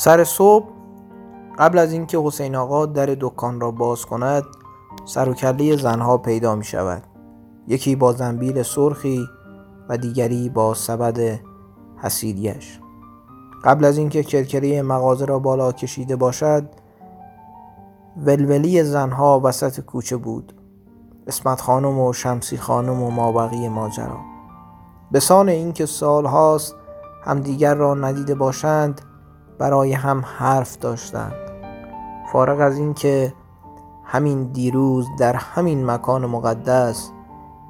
سر صبح قبل از اینکه حسین آقا در دکان را باز کند، سر و کله زنها پیدا می شود. یکی با زنبیل سرخی و دیگری با سبد حسیدیش. قبل از اینکه کرکری مغازه را بالا کشیده باشد، ولولی زنها وسط کوچه بود. اسمت خانم و شمسی خانم و مابقی ماجرا. به سان اینکه سالهاست همدیگر را ندیده باشند، برای هم حرف داشتند. فارغ از اینکه همین دیروز در همین مکان مقدس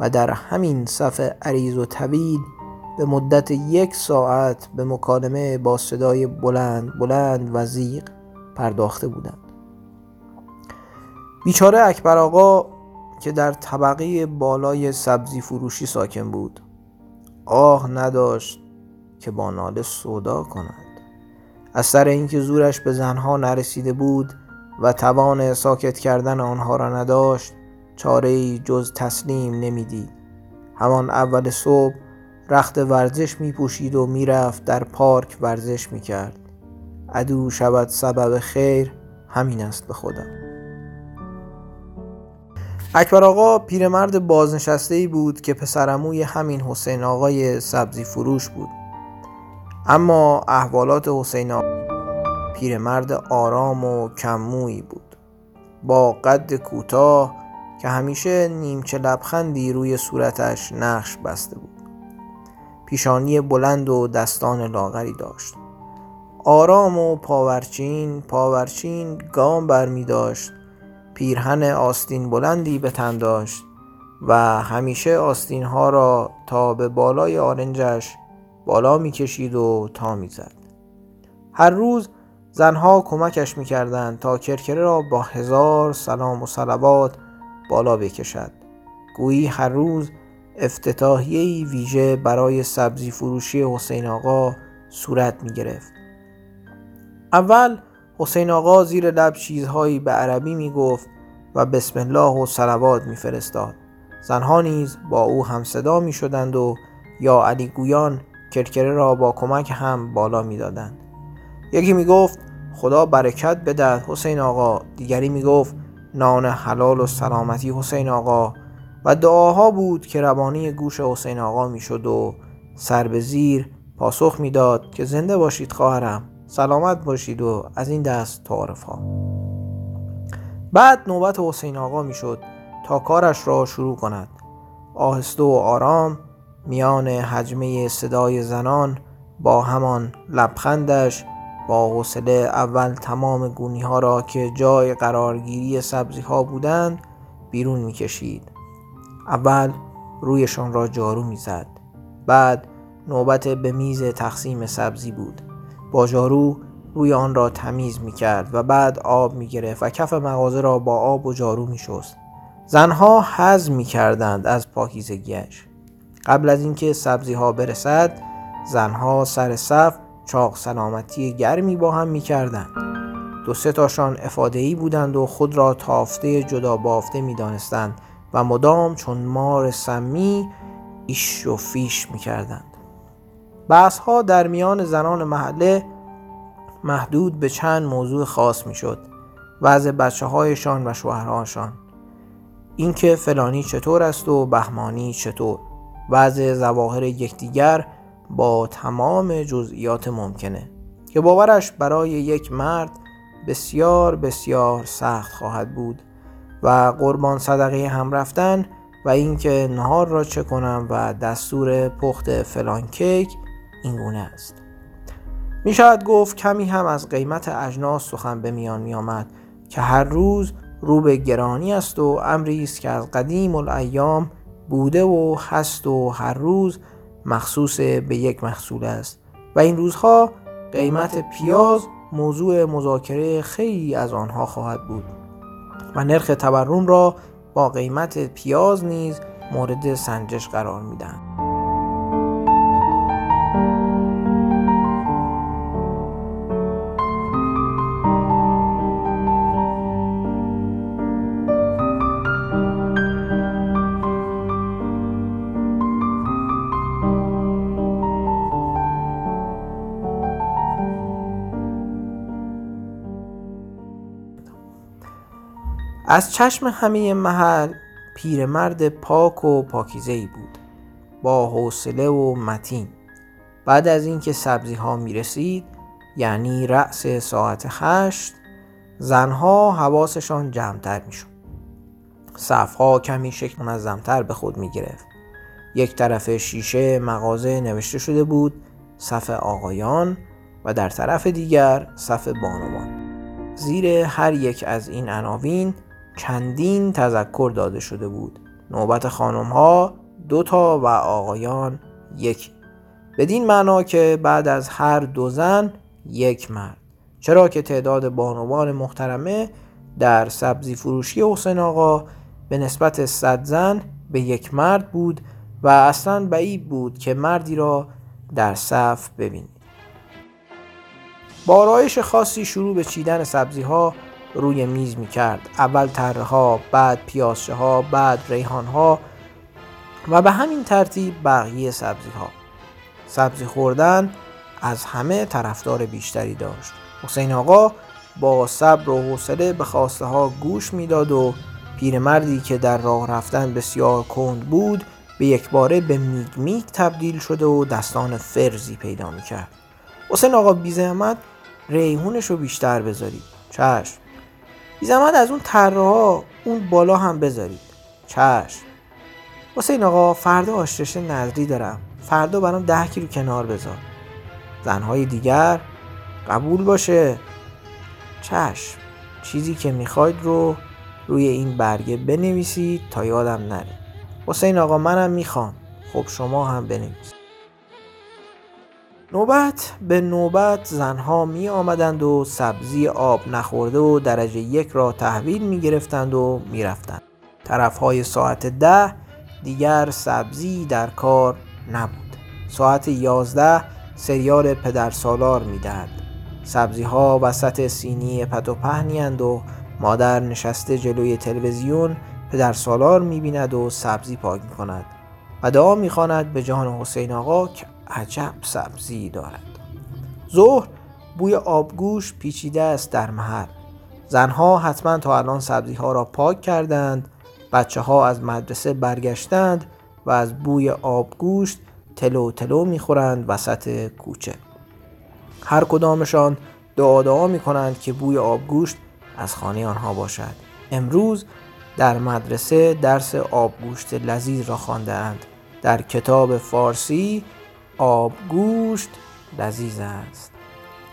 و در همین صف عریض و طویل به مدت 1 ساعت به مکالمه با صدای بلند و زیغ پرداخته بودند. بیچاره اکبر آقا که در طبقه بالای سبزی فروشی ساکن بود، آه نداشت که با ناله صدا کند. از سر اینکه زورش به زنها نرسیده بود و توان ساکت کردن آنها را نداشت، چاره‌ای جز تسلیم نمی‌دید. همان اول صبح رخت ورزش می‌پوشید و می‌رفت در پارک ورزش می‌کرد. عدو شود سبب خیر، همین است به خودم. اکبر آقا پیرمرد بازنشسته‌ای بود که پسرعموی همین حسین آقای سبزی فروش بود. اما احوالات حسین آقا، پیرمرد آرام و کم‌مویی بود، با قد کوتاه که همیشه نیمچه لبخندی روی صورتش نقش بسته بود. پیشانی بلند و دستان لاغری داشت. آرام و پاورچین گام برمی داشت. پیرهن آستین بلندی به تن داشت و همیشه آستین‌ها را تا به بالای آرنجش بالا می‌کشید و تا می‌زد. هر روز زنها کمکش می‌کردند تا کرکره را با 1000 سلام و صلوات بالا بکشد. گویی هر روز افتتاحیه‌ای ویژه برای سبزی فروشی حسین آقا صورت می‌گرفت. اول حسین آقا زیر لب چیزهایی به عربی میگفت و بسم الله و صلوات میفرستاد. زنها نیز با او همصدا میشدند و یا علی گویان کرکره را با کمک هم بالا میدادند. یکی میگفت خدا برکت بدهد حسین آقا، دیگری میگفت نان حلال و سلامتی حسین آقا، و دعاها بود که روانی گوش حسین آقا میشد و سر به زیر پاسخ میداد که زنده باشید خواهرم، سلامت باشید و از این دست تعارف ها. بعد نوبت حسین آقا می شد تا کارش را شروع کند. آهسته و آرام میان حجمه صدای زنان با همان لبخندش با حوصله اول تمام گونی ها را که جای قرارگیری سبزی ها بودند بیرون می کشید. اول رویشان را جارو می زد. بعد نوبت به میز تقسیم سبزی بود. با جارو روی آن را تمیز می کرد و بعد آب می گرفت و کف مغازه را با آب و جارو می شست. زنها هضم می کردند از پاکیزگیش. قبل از اینکه سبزی ها برسد، زنها سر صف چاق سلامتی گرمی با هم می کردند. 2-3 تاشان افاده‌ای بودند و خود را تافته جدا بافته می دانستند و مدام چون مار سمی ایش و فیش می کردند. بحث ها در میان زنان محله محدود به چند موضوع خاص می شد. وضع بچه هایشان و شوهرهاشان، این که فلانی چطور است و بهمانی چطور، وضع ظواهر یکدیگر با تمام جزئیات ممکنه که باورش برای یک مرد بسیار بسیار سخت خواهد بود و قربان صدقه هم رفتن و اینکه نهار را چه کنم و دستور پخت فلان کیک این گونه است. می شود گفت کمی هم از قیمت اجناس سخن به میان می آمد که هر روز رو به گرانی است و امری است که از قدیم الایام بوده و هست و هر روز مخصوص به یک محصول است و این روزها قیمت پیاز موضوع مذاکره خیلی از آنها خواهد بود و نرخ تورم را با قیمت پیاز نیز مورد سنجش قرار میدن. از چشم همه محل پیرمرد پاک و پاکیزه‌ای بود، با حوصله و متین. بعد از اینکه سبزی ها می رسید، یعنی رأس ساعت 8، زنها حواسشان جمع‌تر می شد. صف‌ها کمی شکل منظم‌تر به خود می گرفت. یک طرف شیشه مغازه نوشته شده بود صف آقایان و در طرف دیگر صف بانوان. زیر هر یک از این عناوین چندین تذکر داده شده بود. نوبت خانم‌ها 2 تا و آقایان 1. بدین معنا که بعد از هر 2 زن 1 مرد. چرا که تعداد بانوان محترمه در سبزی فروشی حسین آقا به نسبت 100 زن به 1 مرد بود و اصلاً بعید بود که مردی را در صف ببینید. با آرایش خاصی شروع به چیدن سبزی‌ها روی میز می‌کرد. اول تره‌ها، بعد پیازشه‌ها، بعد ریحان‌ها و به همین ترتیب بقیه سبزی‌ها. سبزی خوردن از همه طرفدار بیشتری داشت. حسین آقا با صبر و حوصله به خواسته ها گوش میداد و پیرمردی که در راه رفتن بسیار کند بود به یک باره به میگمیگ تبدیل شده و دستان فرزی پیدا میکرد. حسین آقا بی زحمت ریحونشو بیشتر بذارید. چشم. بی زحمت از اون تره ها اون بالا هم بذارید. چشم. حسین آقا فردا آشترشه نظری دارم. فردا برام 10 کیلو کنار بذار. زنهای دیگر قبول باشه. چشم. چیزی که میخواید رو روی این برگه بنویسید تا یادم نره. حسین آقا منم میخوام. خب شما هم بنویسید. نوبت به نوبت زنها می آمدند و سبزی آب نخورده و درجه 1 را تحویل می گرفتند و می رفتند. طرفهای ساعت 10 دیگر سبزی در کار نبود. ساعت 11 سریال پدر سالار می دهد. سبزی ها وسط سینی پت و پهنی اند و مادر نشسته جلوی تلویزیون پدر سالار می بیند و سبزی پاک می کند و دعا می خواند به جان حسین آقا که عجب سبزی دارد. ظهر بوی آبگوش پیچیده است در محل. زنها حتما تا الان سبزی ها را پاک کردند. بچه ها از مدرسه برگشتند و از بوی آبگوشت تلو تلو می خورند وسط کوچه. هر کدامشان دعا می کنند که بوی آبگوشت از خانه آنها باشد. امروز در مدرسه درس آبگوشت لذیذ را خواندند. در کتاب فارسی آبگوشت لذیذ است.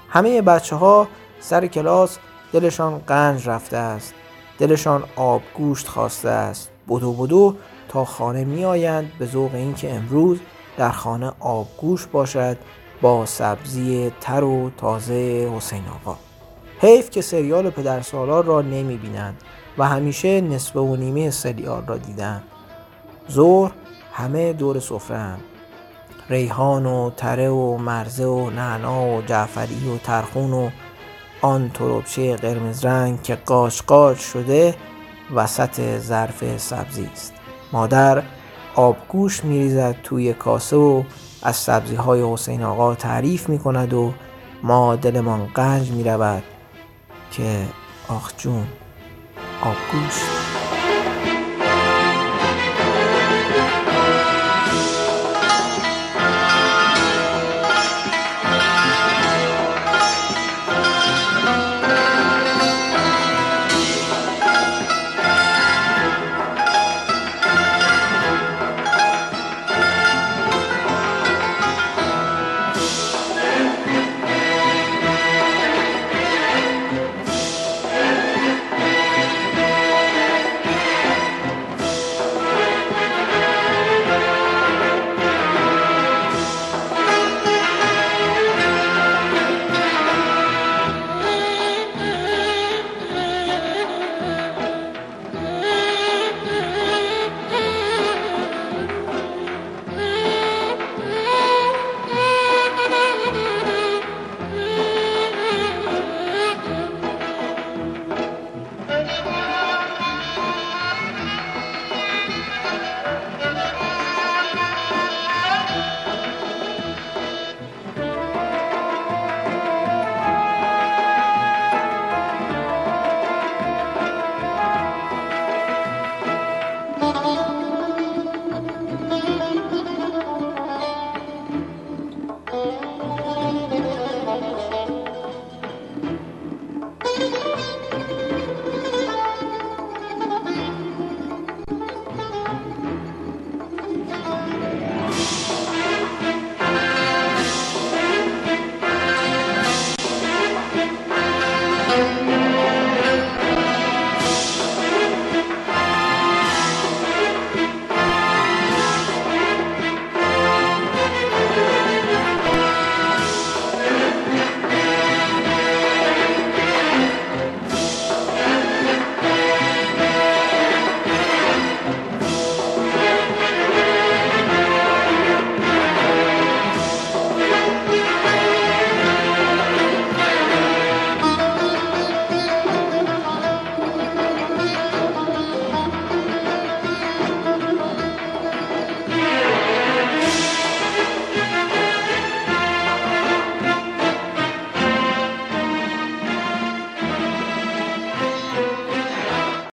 همه بچه ها سر کلاس دلشان قنج رفته است. دلشان آبگوشت خواسته است. بدو بدو تا خانه می آیند به ذوق این که امروز در خانه آبگوشت باشد با سبزی تر و تازه حسین آقا. حیف که سریال پدر سالار را نمی بینند و همیشه نصف و نیمه سریال را دیدند. ظهر همه دور سفره هم. ریحان و تره و مرزه و نعنا و جعفری و ترخون و آن تربچه قرمز رنگ که قاش قاش شده وسط ظرف سبزی است. مادر آبگوش میریزد توی کاسه و از سبزی های حسین آقا تعریف میکند و ما دلمان قنج میرود که آخ جون آبگوش.